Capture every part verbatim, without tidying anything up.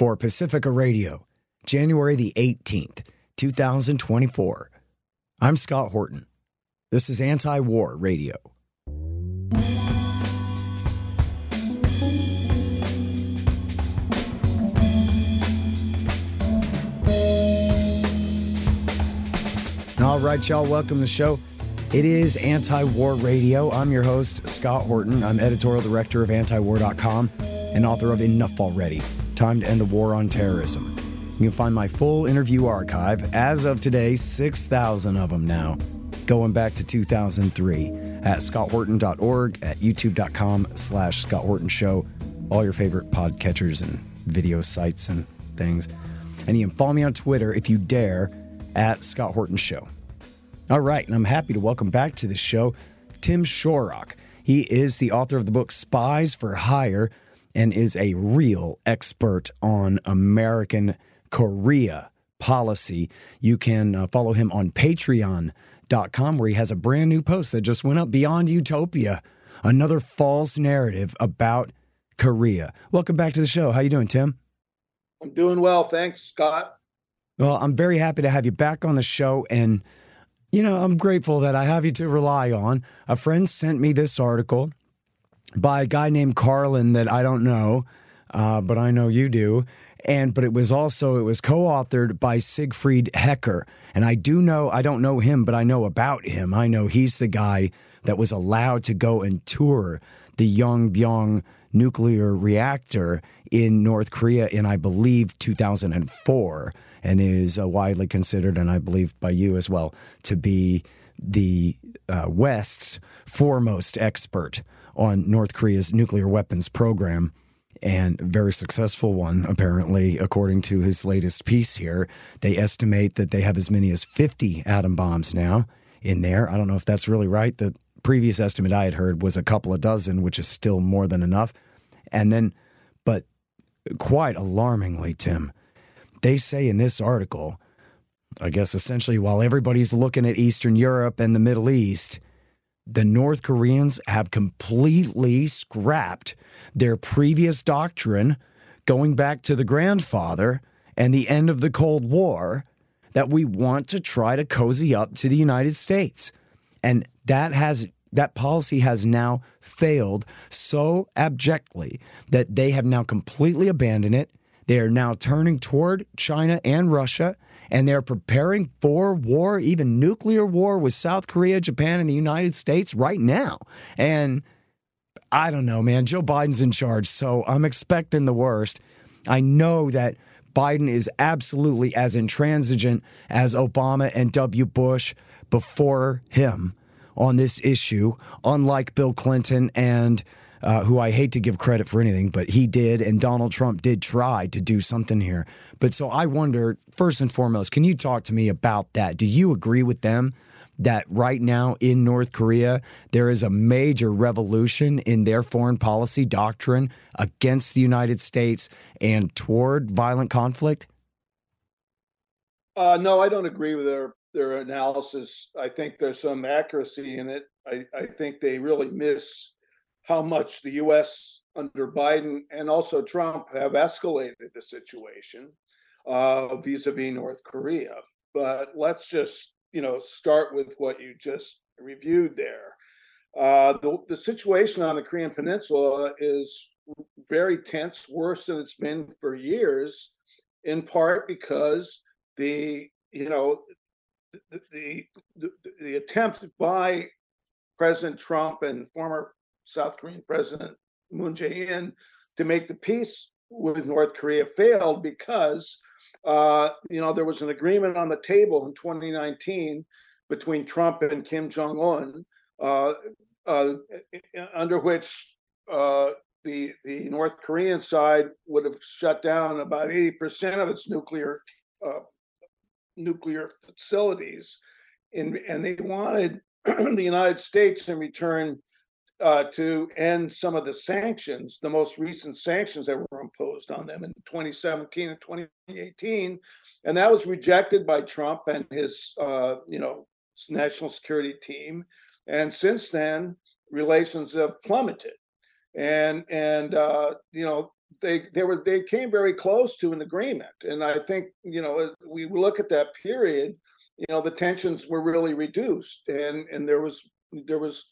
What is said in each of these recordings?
for Pacifica Radio, January the eighteenth, two thousand twenty-four. I'm Scott Horton. This is Anti-War Radio. All right, y'all, welcome to the show. It is Anti-War Radio. I'm your host, Scott Horton. I'm editorial director of Antiwar dot com and author of Enough Already, Time to End the War on Terrorism. You can find my full interview archive, as of today, six thousand of them now, going back to two thousand three, at scott horton dot org, at youtube dot com slash Scott Horton Show, all your favorite podcatchers and video sites and things. And you can follow me on Twitter, if you dare, at Scott Horton Show. All right, and I'm happy to welcome back to the show Tim Shorrock. He is the author of the book Spies for Hire and is a real expert on American Korea policy. You can uh, follow him on patreon dot com, where he has a brand new post that just went up, Beyond Utopia, another false narrative about Korea. Welcome back to the show. How you doing, Tim? I'm doing well, thanks, Scott. Well, I'm very happy to have you back on the show, and, you know, I'm grateful that I have you to rely on. A friend sent me this article by a guy named Carlin that I don't know, uh, but I know you do, and but it was also, it was co-authored by Siegfried Hecker, and I do know, I don't know him, but I know about him. I know he's the guy that was allowed to go and tour the Yongbyong nuclear reactor in North Korea in, I believe, two thousand four, and is uh, widely considered, and I believe by you as well, to be the uh, West's foremost expert on North Korea's nuclear weapons program, and a very successful one, apparently, according to his latest piece here. They estimate that they have as many as fifty atom bombs now in there. I don't know if that's really right. The previous estimate I had heard was a couple of dozen, which is still more than enough. And then, but quite alarmingly, Tim, they say in this article, I guess essentially while everybody's looking at Eastern Europe and the Middle East, the North Koreans have completely scrapped their previous doctrine going back to the grandfather and the end of the Cold War that we want to try to cozy up to the United States. And that has that policy has now failed so abjectly that they have now completely abandoned it. They are now turning toward China and Russia, and they're preparing for war, even nuclear war, with South Korea, Japan, and the United States right now. And I don't know, man. Joe Biden's in charge, so I'm expecting the worst. I know that Biden is absolutely as intransigent as Obama and W. Bush before him on this issue, unlike Bill Clinton and Uh, who I hate to give credit for anything, but he did, and Donald Trump did try to do something here. But so I wonder, first and foremost, can you talk to me about that? Do you agree with them that right now in North Korea, there is a major revolution in their foreign policy doctrine against the United States and toward violent conflict? Uh, no, I don't agree with their, their analysis. I think there's some accuracy in it. I, I think they really miss how much the U S under Biden and also Trump have escalated the situation uh, vis-a-vis North Korea. But let's just, you know, start with what you just reviewed there. Uh, the, the situation on the Korean peninsula is very tense, worse than it's been for years, in part because the, you know, the, the, the, the attempt by President Trump and former South Korean President Moon Jae-in to make the peace with North Korea failed because, uh, you know, there was an agreement on the table in twenty nineteen between Trump and Kim Jong-un, uh, uh, under which uh, the the North Korean side would have shut down about eighty percent of its nuclear uh, nuclear facilities, and and they wanted the United States in return Uh, to end some of the sanctions, the most recent sanctions that were imposed on them in twenty seventeen and twenty eighteen, and that was rejected by Trump and his, uh, you know, national security team. And since then, relations have plummeted, and and uh, you know, they they were they came very close to an agreement. And I think, you know, we look at that period, you know, the tensions were really reduced, and and there was there was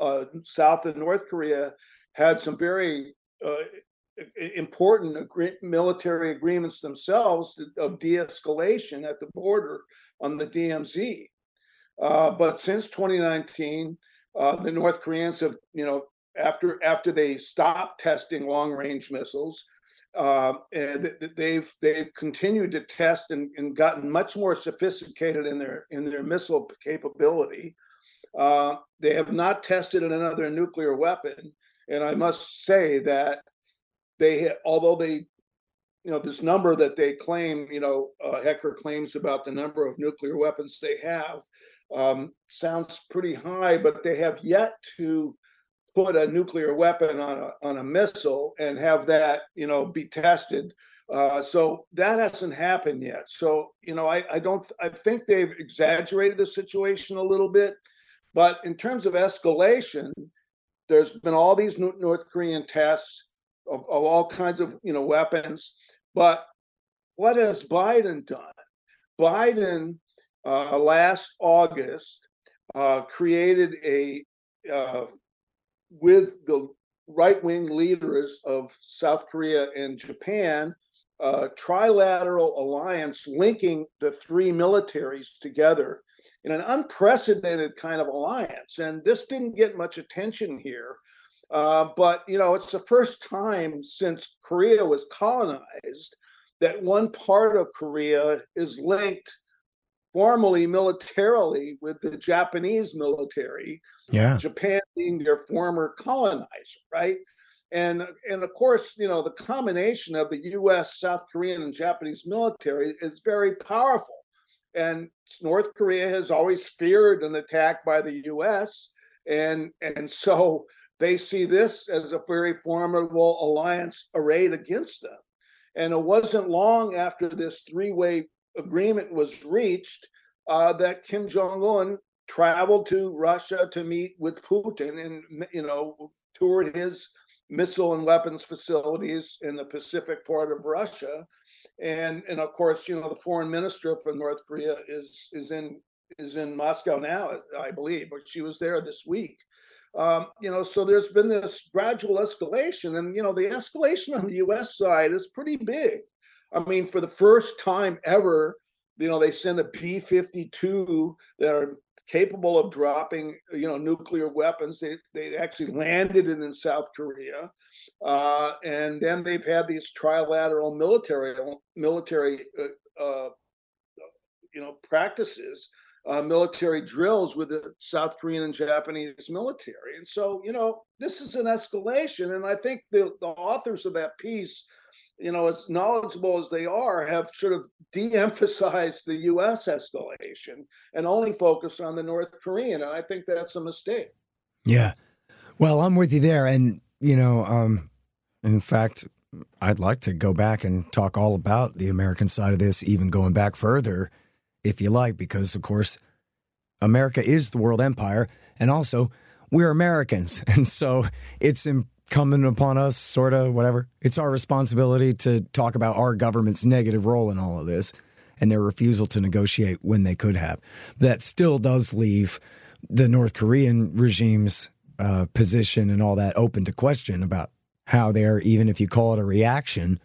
uh, South and North Korea had some very uh, important agree- military agreements themselves of de-escalation at the border on the D M Z. Uh, but since twenty nineteen, uh, the North Koreans have, you know, after after they stopped testing long-range missiles, uh, and they've they've continued to test and, and gotten much more sophisticated in their in their missile capability. Uh, they have not tested another nuclear weapon, and I must say that they, although they, you know, this number that they claim, you know, uh, Hecker claims about the number of nuclear weapons they have, um, sounds pretty high, but they have yet to put a nuclear weapon on a on a missile and have that, you know, be tested. Uh, so that hasn't happened yet. So, you know, I, I don't, I think they've exaggerated the situation a little bit. But in terms of escalation, there's been all these North Korean tests of, of all kinds of, you know, weapons. But what has Biden done? Biden uh, last August uh, created a, uh, with the right-wing leaders of South Korea and Japan, a trilateral alliance linking the three militaries together in an unprecedented kind of alliance. And this didn't get much attention here, uh, but, you know, it's the first time since Korea was colonized that one part of Korea is linked formally militarily with the Japanese military, yeah. Japan being their former colonizer, right? And, and of course, you know, the combination of the U S, South Korean, and Japanese military is very powerful. And North Korea has always feared an attack by the U S, and and so they see this as a very formidable alliance arrayed against them. And it wasn't long after this three-way agreement was reached uh, that Kim Jong-un traveled to Russia to meet with Putin and, you know, toured his missile and weapons facilities in the Pacific part of Russia. And and of course, you know, the foreign minister for North Korea is is in is in Moscow now, I believe, but she was there this week. Um, you know, so there's been this gradual escalation, and you know, the escalation on the U S side is pretty big. I mean, for the first time ever, you know, they send a B fifty-two that are capable of dropping, you know, nuclear weapons. They they actually landed it in South Korea, uh, and then they've had these trilateral military military uh, uh, you know practices, uh, military drills with the South Korean and Japanese military. And so, you know, this is an escalation, and I think the, the authors of that piece, you know, as knowledgeable as they are, have sort of de-emphasized the U S escalation and only focused on the North Korean. And I think that's a mistake. Yeah. Well, I'm with you there. And, you know, um, in fact, I'd like to go back and talk all about the American side of this, even going back further, if you like, because, of course, America is the world empire. And also, we're Americans. And so it's important. Coming upon us, sort of, whatever. It's our responsibility to talk about our government's negative role in all of this and their refusal to negotiate when they could have. That still does leave the North Korean regime's uh, position and all that open to question about how they're, even if you call it a reaction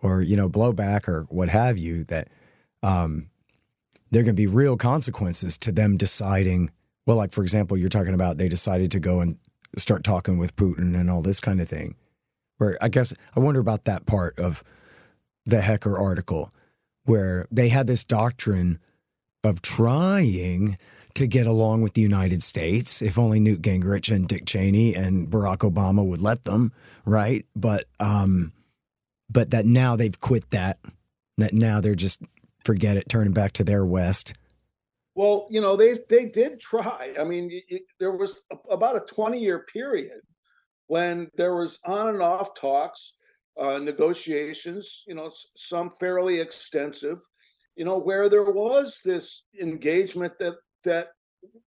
or, you know, blowback or what have you, that um, there are going to be real consequences to them deciding, well, like, for example, you're talking about they decided to go and start talking with Putin and all this kind of thing, where I guess I wonder about that part of the Hecker article where they had this doctrine of trying to get along with the United States, if only Newt Gingrich and Dick Cheney and Barack Obama would let them, right? But um, but that now they've quit that, that now they're just, forget it, turning back to their West. Well, you know, they they did try. I mean, it, there was a, about a twenty-year period when there was on and off talks, uh, negotiations, you know, some fairly extensive, you know, where there was this engagement that, that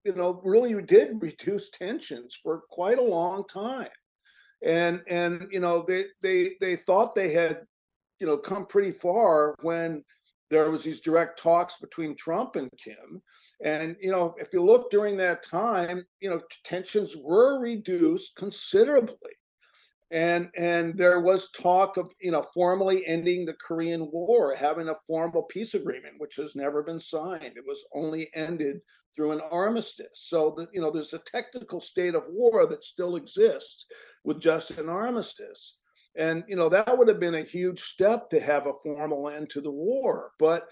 you know, really did reduce tensions for quite a long time. And, and you know, they, they, they thought they had, you know, come pretty far when there was these direct talks between Trump and Kim. And, you know, if you look during that time, you know, tensions were reduced considerably. And, and there was talk of, you know, formally ending the Korean War, having a formal peace agreement, which has never been signed. It was only ended through an armistice. So, that, you know, there's a technical state of war that still exists with just an armistice. And, you know, that would have been a huge step to have a formal end to the war. But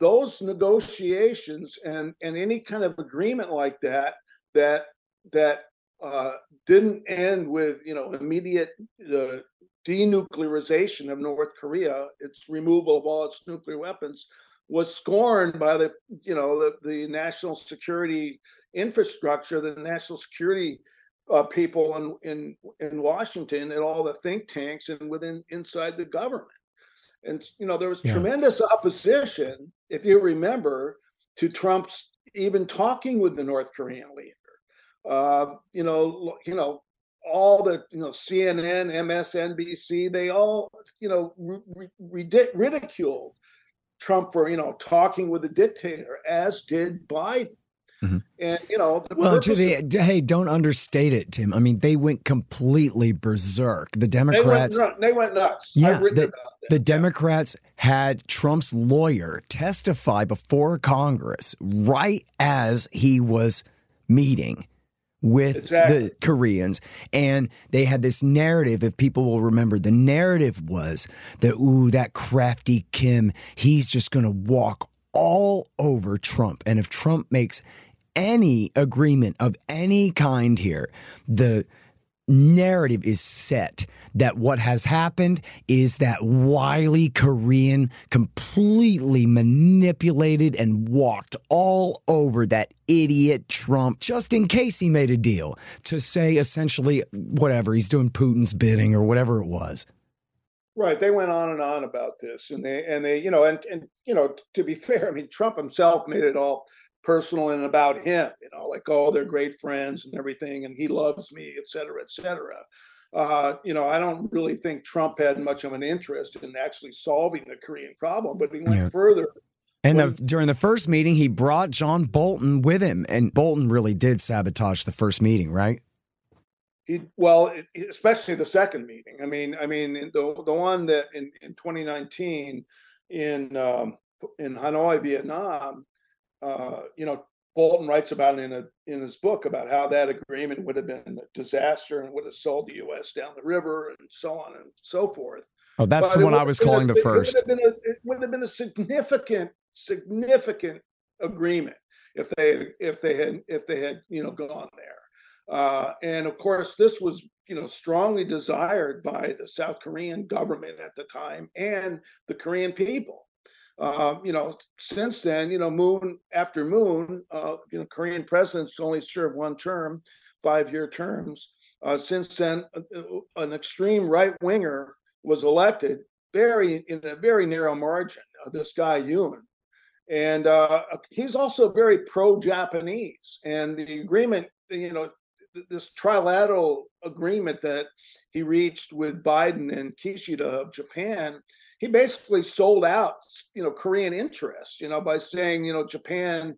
those negotiations and, and any kind of agreement like that, that, that, Uh, didn't end with, you know, immediate uh, denuclearization of North Korea, its removal of all its nuclear weapons, was scorned by the, you know, the, the national security infrastructure, the national security uh, people in, in in Washington, and all the think tanks and within inside the government. And, you know, there was yeah. tremendous opposition, if you remember, to Trump's even talking with the North Korean leader. Uh, you know, you know, all the, you know, C N N, M S N B C, they all, you know, r- r- ridiculed Trump for, you know, talking with the dictator, as did Biden. Mm-hmm. And, you know, the well, to the of, hey, don't understate it, Tim. I mean, they went completely berserk. The Democrats, they went, they went nuts. Yeah, I've written the, about that. The Democrats had Trump's lawyer testify before Congress right as he was meeting with exactly. the Koreans. And they had this narrative, if people will remember, the narrative was that, ooh, that crafty Kim, he's just going to walk all over Trump. And if Trump makes any agreement of any kind here, the narrative is set that what has happened is that wily Korean completely manipulated and walked all over that idiot Trump, just in case he made a deal to say essentially whatever he's doing, Putin's bidding or whatever it was. Right. They went on and on about this, and they and they you know and and you know to be fair, I mean, Trump himself made it all personal and about him, you know, like, oh, they're great friends and everything, and he loves me, et cetera, et cetera. Uh, you know, I don't really think Trump had much of an interest in actually solving the Korean problem, but he went yeah. further. And when, the, during the first meeting, he brought John Bolton with him, and Bolton really did sabotage the first meeting, right? He, well, especially the second meeting. I mean, I mean, the the one that in, in twenty nineteen in um, in Hanoi, Vietnam. Uh, you know, Bolton writes about it in a, in his book about how that agreement would have been a disaster and would have sold the U S down the river and so on and so forth. Oh, that's but the one I was calling a, the first. It would, have been a, it would have been a significant, significant agreement if they if they had if they had you know gone there. Uh, and of course, this was you know strongly desired by the South Korean government at the time and the Korean people. Um, you know, since then, you know, Moon after Moon, uh, you know, Korean presidents only serve one term, five-year terms. Uh, since then, uh, an extreme right-winger was elected, very in a very narrow margin. Uh, this guy Yoon, and uh, he's also very pro-Japanese. And the agreement, you know, th- this trilateral agreement that he reached with Biden and Kishida of Japan. He basically sold out, you know, Korean interests, you know, by saying, you know, Japan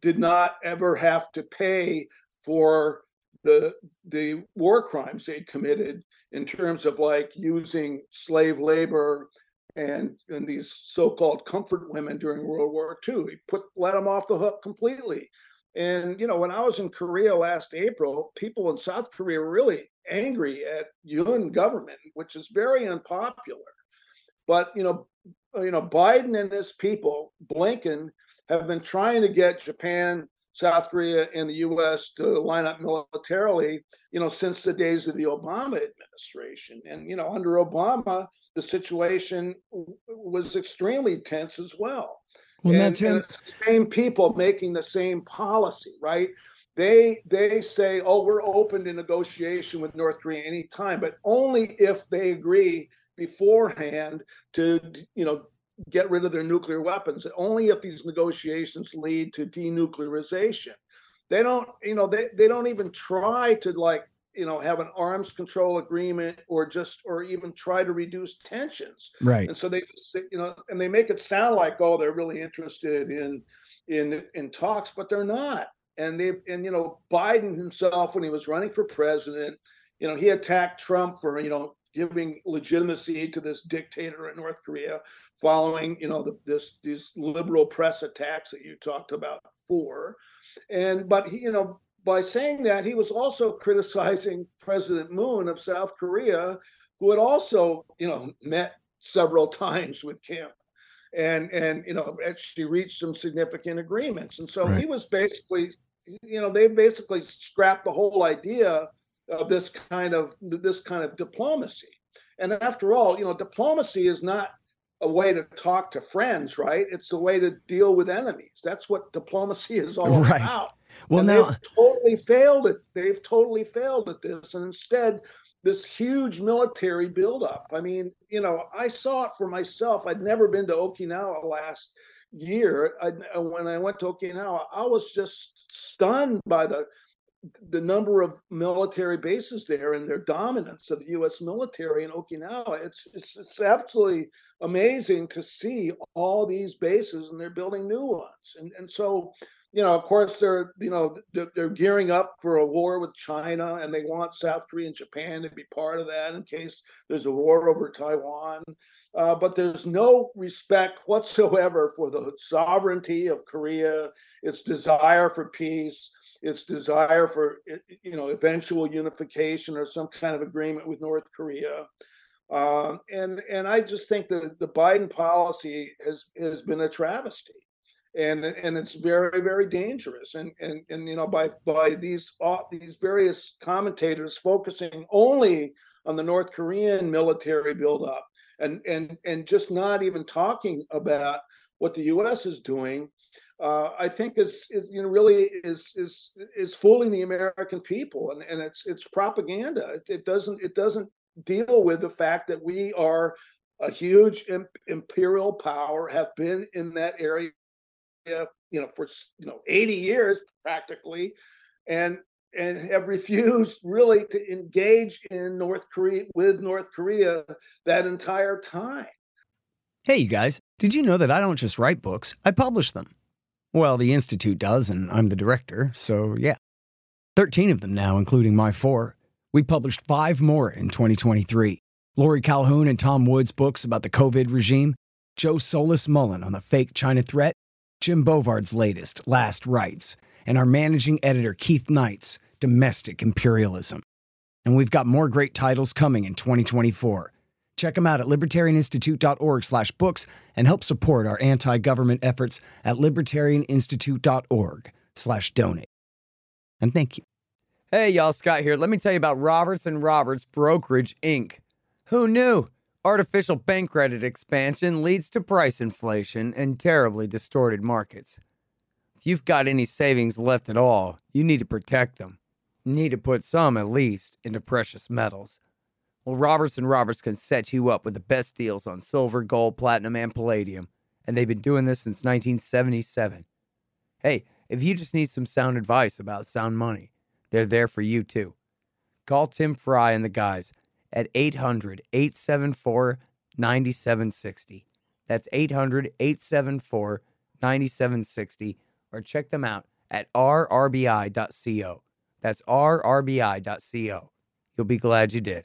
did not ever have to pay for the the war crimes they committed in terms of like using slave labor and, and these so-called comfort women during World War Two. He put let them off the hook completely. And, you know, when I was in Korea last April, people in South Korea were really angry at Yoon government, which is very unpopular. But, you know, you know, Biden and his people, Blinken, have been trying to get Japan, South Korea, and the U S to line up militarily, you know, since the days of the Obama administration. And, you know, under Obama, the situation w- was extremely tense as well. Well, and, that's and the same people making the same policy, right? They they say, oh, we're open to negotiation with North Korea anytime, but only if they agree beforehand to, you know, get rid of their nuclear weapons. Only if these negotiations lead to denuclearization. They don't, you know, they, they don't even try to like you know, have an arms control agreement or just, or even try to reduce tensions. Right. And so they, you know, and they make it sound like, oh, they're really interested in, in, in talks, but they're not. And they, and, you know, Biden himself, when he was running for president, you know, he attacked Trump for, you know, giving legitimacy to this dictator in North Korea following, you know, the, this, these liberal press attacks that you talked about before. And, but he, you know, by saying that, he was also criticizing President Moon of South Korea, who had also, you know, met several times with Kim, and and you know, actually reached some significant agreements. And so right. he was basically, you know, they basically scrapped the whole idea of this kind of this kind of diplomacy. And after all, you know, diplomacy is not a way to talk to friends, right? It's a way to deal with enemies. That's what diplomacy is all right. about. Well, and now they've totally failed it. They've totally failed at this. And instead, this huge military buildup. I mean, you know, I saw it for myself. I'd never been to Okinawa last year. I, when I went to Okinawa, I was just stunned by the the number of military bases there and their dominance of the U S military in Okinawa. It's, it's, it's absolutely amazing to see all these bases, and they're building new ones. And, and so, you know, of course they're, you know, they're, they're gearing up for a war with China, and they want South Korea and Japan to be part of that in case there's a war over Taiwan. Uh, but there's no respect whatsoever for the sovereignty of Korea, its desire for peace, its desire for, you know, eventual unification or some kind of agreement with North Korea. Um, and and I just think that the Biden policy has, has been a travesty. And and it's very, very dangerous. And and and you know, by by these uh, these various commentators focusing only on the North Korean military buildup, and and and just not even talking about what the U S is doing, uh, I think is, is you know really is is is fooling the American people. And, and it's it's propaganda. It, it doesn't it doesn't deal with the fact that we are a huge imp- imperial power, have been in that area, you know, for, you know, eighty years practically, and and have refused really to engage in North Korea with North Korea that entire time. Hey, you guys, did you know that I don't just write books? I publish them. Well, the Institute does, and I'm the director, so yeah. thirteen of them now, including my four. We published five more in twenty twenty-three. Lori Calhoun and Tom Wood's books about the COVID regime, Joe Solis Mullen on the fake China threat, Jim Bovard's latest, Last Rights, and our managing editor, Keith Knight's Domestic Imperialism. And we've got more great titles coming in twenty twenty-four. Check them out at libertarianinstitute.org slash books and help support our anti-government efforts at libertarianinstitute.org slash donate. And thank you. Hey, y'all, Scott here. Let me tell you about Roberts and Roberts Brokerage, Incorporated. Who knew? Artificial bank credit expansion leads to price inflation and terribly distorted markets. If you've got any savings left at all, you need to protect them. You need to put some, at least, into precious metals. Well, Roberts and Roberts can set you up with the best deals on silver, gold, platinum, and palladium, and they've been doing this since nineteen seventy-seven. Hey, if you just need some sound advice about sound money, they're there for you, too. Call Tim Fry and the guys at eight hundred, eight seven four, nine seven six zero. That's eight hundred, eight seven four, nine seven six zero. Or check them out at r r b i dot co. That's r r b i dot co. You'll be glad you did.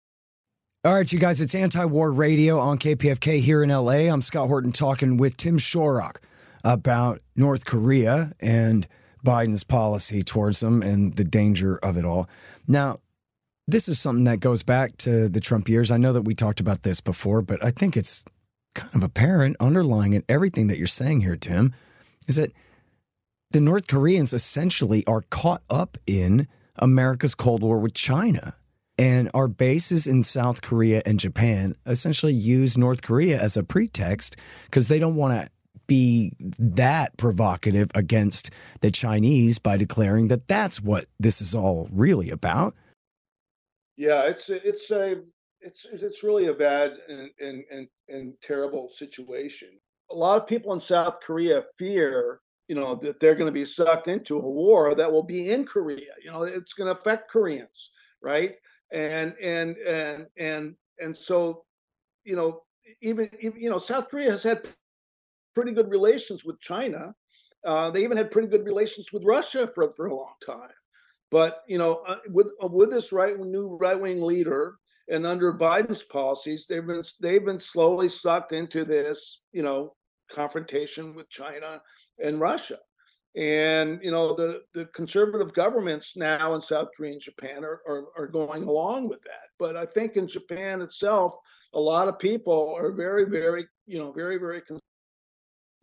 All right, you guys, it's Anti-War Radio on K P F K here in L A. I'm Scott Horton talking with Tim Shorrock about North Korea and Biden's policy towards them and the danger of it all. Now, this is something that goes back to the Trump years. I know that we talked about this before, but I think it's kind of apparent, underlying in everything that you're saying here, Tim, is that the North Koreans essentially are caught up in America's Cold War with China. And our bases in South Korea and Japan essentially use North Korea as a pretext because they don't want to be that provocative against the Chinese by declaring that that's what this is all really about. Yeah, it's it's a it's it's really a bad and and and, and terrible situation. A lot of people in South Korea fear, you know, that they're going to be sucked into a war that will be in Korea. You know, it's going to affect Koreans, right? And and and and and so, you know, even, even you know, South Korea has had pretty good relations with China. Uh, they even had pretty good relations with Russia for, for a long time. But you know, uh, with uh, with this right new right wing leader and under Biden's policies, they've been they've been slowly sucked into this, you know, confrontation with China and Russia. And, you know, the, the conservative governments now in South Korea and Japan are, are, are going along with that. But I think in Japan itself, a lot of people are very, very, you know, very, very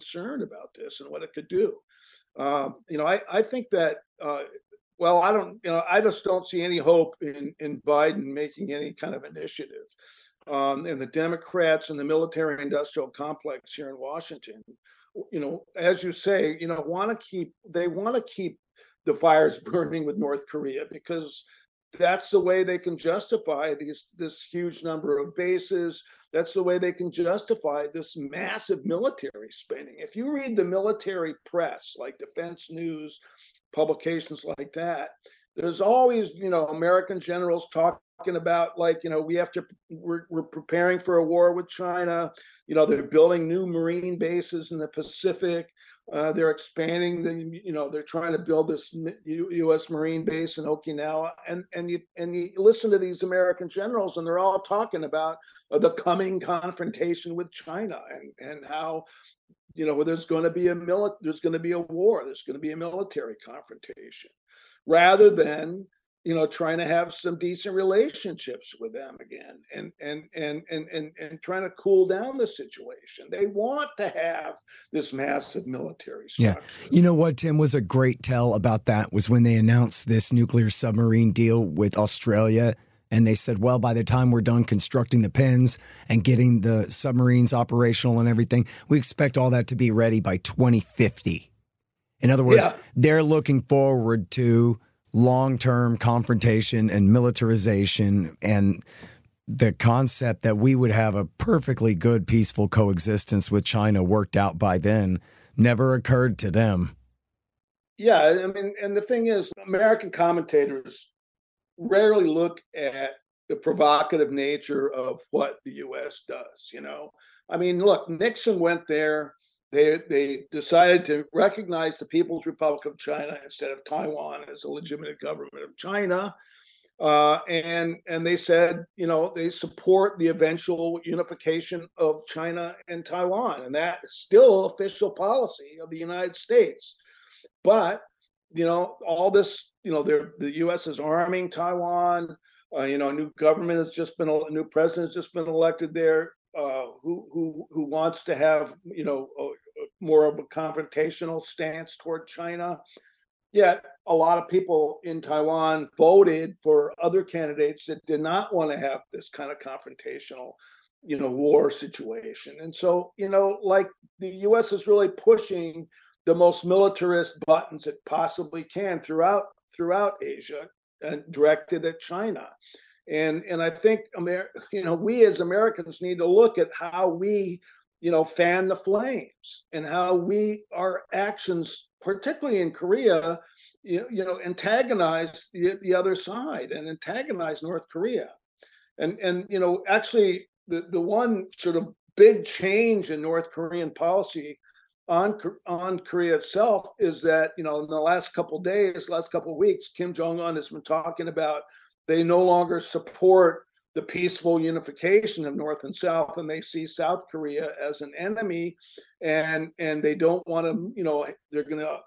concerned about this and what it could do. Um, you know, I, I think that, uh, well, I don't, you know, I just don't see any hope in, in Biden making any kind of initiative. Um, and the Democrats and the military industrial complex here in Washington, you know, as you say, you know, want to keep, they want to keep the fires burning with North Korea because that's the way they can justify these, this huge number of bases. That's the way they can justify this massive military spending. If you read the military press, like Defense News, publications like that, there's always, you know, American generals talking about, like, you know, we have to, we're, we're preparing for a war with China. You know, they're building new marine bases in the Pacific. Uh, they're expanding the, you know, they're trying to build this U S Marine base in Okinawa. And and you and you listen to these American generals, and they're all talking about the coming confrontation with China and and how, you know, there's going to be a mili- there's going to be a war, there's going to be a military confrontation, rather than, you know, trying to have some decent relationships with them again, and and and and and and trying to cool down the situation. They want to have this massive military structure. Yeah, you know what, Tim, was a great tell about that was when they announced this nuclear submarine deal with Australia, and they said, well, by the time we're done constructing the pens and getting the submarines operational and everything, we expect all that to be ready by twenty fifty. In other words, yeah. They're looking forward to long-term confrontation and militarization and the concept that we would have a perfectly good, peaceful coexistence with China worked out by then never occurred to them. Yeah, I mean, and the thing is, American commentators rarely look at the provocative nature of what the U S does, you know? I mean, look, Nixon went there. They they decided to recognize the People's Republic of China instead of Taiwan as a legitimate government of China, uh, and and they said, you know, they support the eventual unification of China and Taiwan, and that is still official policy of the United States. But you know, all this, you know, the U S is arming Taiwan. Uh, you know, a new government has just been, a new president has just been elected there. Uh, who who who wants to have, you know, a, a more of a confrontational stance toward China. Yet a lot of people in Taiwan voted for other candidates that did not want to have this kind of confrontational, you know, war situation. And so, you know, like the U S is really pushing the most militarist buttons it possibly can throughout throughout Asia and directed at China. And and I think, Amer- you know, we as Americans need to look at how we, you know, fan the flames and how we, our actions, particularly in Korea, you, you know, antagonize the, the other side and antagonize North Korea. And, and you know, actually, the, the one sort of big change in North Korean policy on, on Korea itself is that, you know, in the last couple of days, last couple of weeks, Kim Jong-un has been talking about they no longer support the peaceful unification of North and South, and they see South Korea as an enemy, and and they don't want to, you know, they're gonna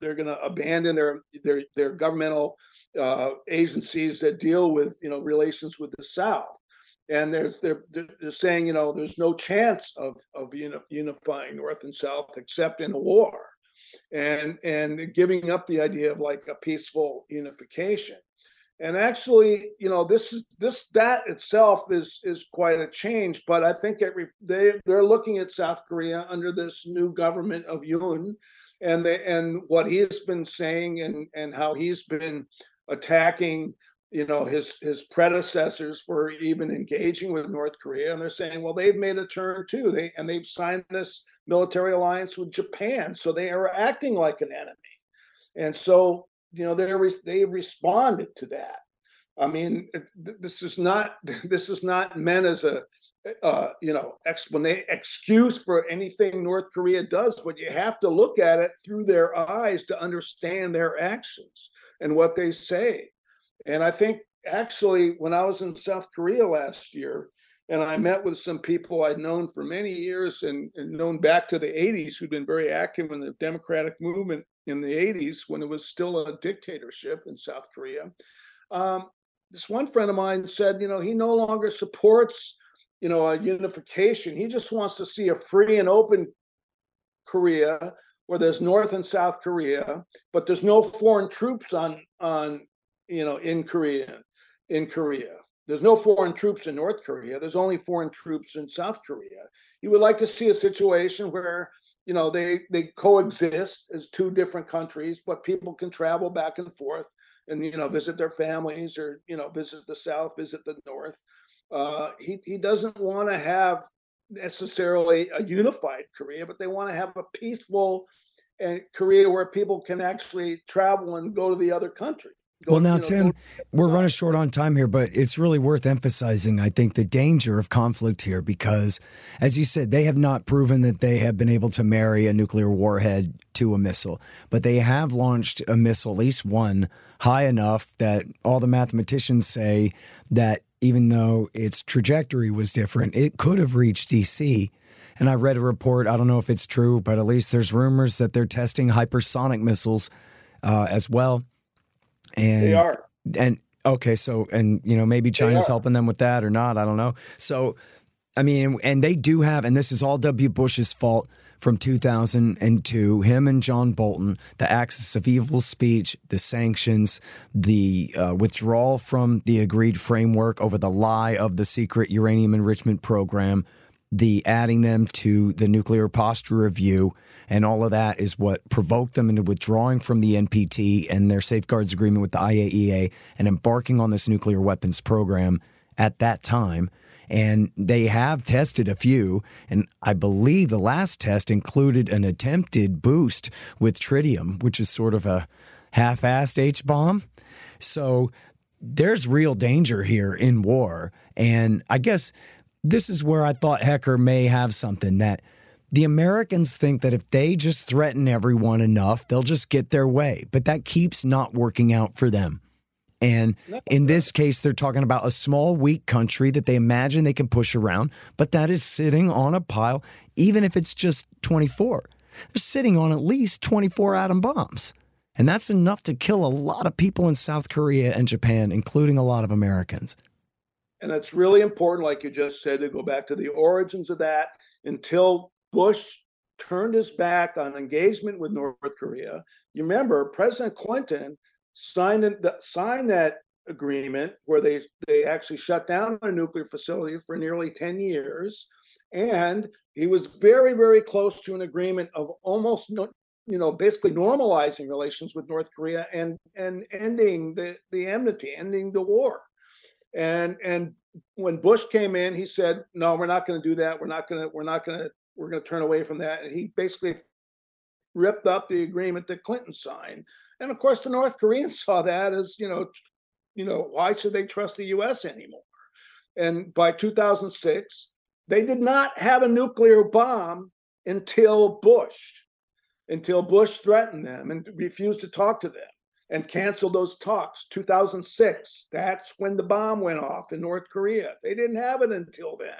they're gonna abandon their their their governmental uh, agencies that deal with, you know, relations with the South, and they're they're they're saying, you know, there's no chance of of unifying North and South except in a war. and and giving up the idea of like a peaceful unification. And actually, you know, this is this that itself is is quite a change. But I think it, they they're looking at South Korea under this new government of Yoon, and they and what he's been saying and and how he's been attacking, you know, his his predecessors for even engaging with North Korea. And they're saying, well, they've made a turn too. They and they've signed this military alliance with Japan, so they are acting like an enemy. And so, you know, they re- they responded to that. I mean, this is not this is not meant as a uh, you know explanation excuse for anything North Korea does, but you have to look at it through their eyes to understand their actions and what they say. And I think actually when I was in South Korea last year and I met with some people I'd known for many years and, and known back to the eighties who'd been very active in the democratic movement in the eighties when it was still a dictatorship in South Korea, um, this one friend of mine said, you know, he no longer supports, you know, a unification. He just wants to see a free and open Korea where there's North and South Korea, but there's no foreign troops on on. You know, in Korea, in Korea, there's no foreign troops in North Korea. There's only foreign troops in South Korea. You would like to see a situation where, you know, they they coexist as two different countries, but people can travel back and forth and, you know, visit their families or, you know, visit the South, visit the North. Uh, he he doesn't want to have necessarily a unified Korea, but they want to have a peaceful Korea where people can actually travel and go to the other country. Well, now, Tim, we're running short on time here, but it's really worth emphasizing, I think, the danger of conflict here, because, as you said, they have not proven that they have been able to marry a nuclear warhead to a missile, but they have launched a missile, at least one, high enough that all the mathematicians say that even though its trajectory was different, it could have reached D C. And I read a report, I don't know if it's true, but at least there's rumors that they're testing hypersonic missiles uh, as well. And they are. And okay, so and you know, maybe China's helping them with that or not, I don't know. So I mean, and they do have, and this is all W. Bush's fault from two thousand two, him and John Bolton, the axis of evil speech, the sanctions, the uh, withdrawal from the agreed framework over the lie of the secret uranium enrichment program, the adding them to the nuclear posture review, and all of that is what provoked them into withdrawing from the N P T and their safeguards agreement with the I A E A and embarking on this nuclear weapons program at that time. And they have tested a few, and I believe the last test included an attempted boost with tritium, which is sort of a half-assed H-bomb. So there's real danger here in war, and I guess this is where I thought Hecker may have something, that the Americans think that if they just threaten everyone enough, they'll just get their way. But that keeps not working out for them. And in this case, they're talking about a small, weak country that they imagine they can push around, but that is sitting on a pile, even if it's just twenty-four. They're sitting on at least twenty-four atom bombs. And that's enough to kill a lot of people in South Korea and Japan, including a lot of Americans. And it's really important, like you just said, to go back to the origins of that. Until Bush turned his back on engagement with North Korea, you remember President Clinton signed the, signed that agreement where they, they actually shut down their nuclear facilities for nearly ten years. And he was very, very close to an agreement of almost no, you know, basically normalizing relations with North Korea and, and ending the, the enmity, ending the war. And and when Bush came in, he said, no, we're not going to do that. We're not going to we're not going to we're going to turn away from that. And he basically ripped up the agreement that Clinton signed. And of course, the North Koreans saw that as, you know, you know, why should they trust the U S anymore? And by two thousand six, they did not have a nuclear bomb until Bush, until Bush threatened them and refused to talk to them and canceled those talks. two thousand six, that's when the bomb went off in North Korea. They didn't have it until then.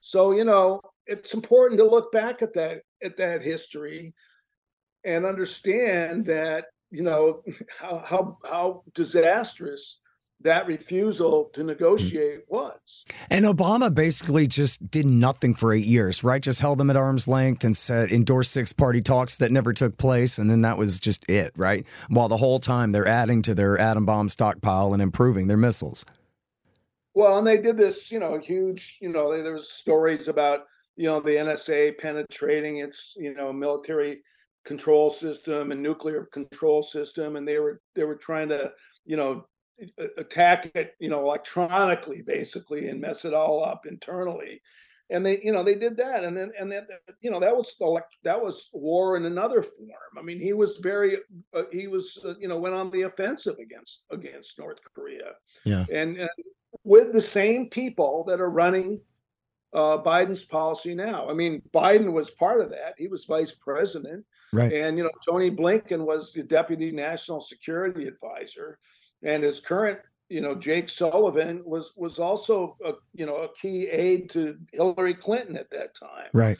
So, you know, it's important to look back at that at that history and understand that, you know, how how, how disastrous that refusal to negotiate was. And Obama basically just did nothing for eight years, right? Just held them at arm's length and said, endorsed six-party talks that never took place, and then that was just it, right? While the whole time they're adding to their atom bomb stockpile and improving their missiles. Well, and they did this, you know, huge, you know, there was stories about, you know, the N S A penetrating its, you know, military control system and nuclear control system, and they were they were trying to, you know, attack it, you know, electronically, basically, and mess it all up internally. And they, you know, they did that. And then, and then, you know, that was, that was war in another form. I mean, he was very, uh, he was, uh, you know, went on the offensive against, against North Korea. Yeah. And, and with the same people that are running uh, Biden's policy now. I mean, Biden was part of that. He was vice president. Right. And, you know, Tony Blinken was the deputy national security advisor. And his current, you know, Jake Sullivan was was also, a, you know, a key aide to Hillary Clinton at that time. Right.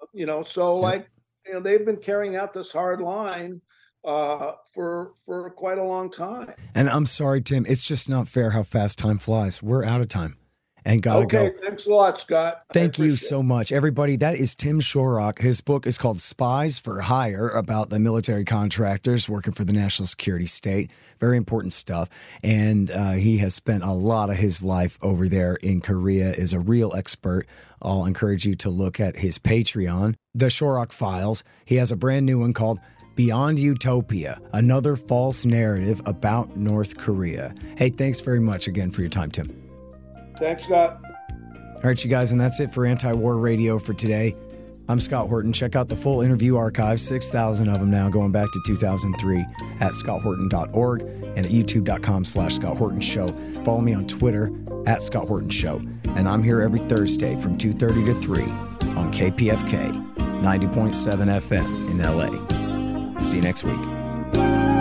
Uh, you know, so yeah. like, you know, they've been carrying out this hard line uh, for for quite a long time. And I'm sorry, Tim, it's just not fair how fast time flies. We're out of time. And gotta okay, go. Thanks a lot, Scott. Thank you so much, everybody. That is Tim Shorrock. His book is called Spies for Hire, about the military contractors working for the national security state. Very important stuff. And uh, he has spent a lot of his life over there in Korea, is a real expert. I'll encourage you to look at his Patreon, The Shorrock Files. He has a brand new one called Beyond Utopia, Another False Narrative About North Korea. Hey, thanks very much again for your time, Tim. Thanks, Scott. All right, you guys, and that's it for Anti-War Radio for today. I'm Scott Horton. Check out the full interview archive, six thousand of them now, going back to two thousand three at scott horton dot org and at youtube.com slash Scott Horton Show. Follow me on Twitter at Scott Horton Show. And I'm here every Thursday from two thirty to three on K P F K, ninety point seven F M in L A. See you next week.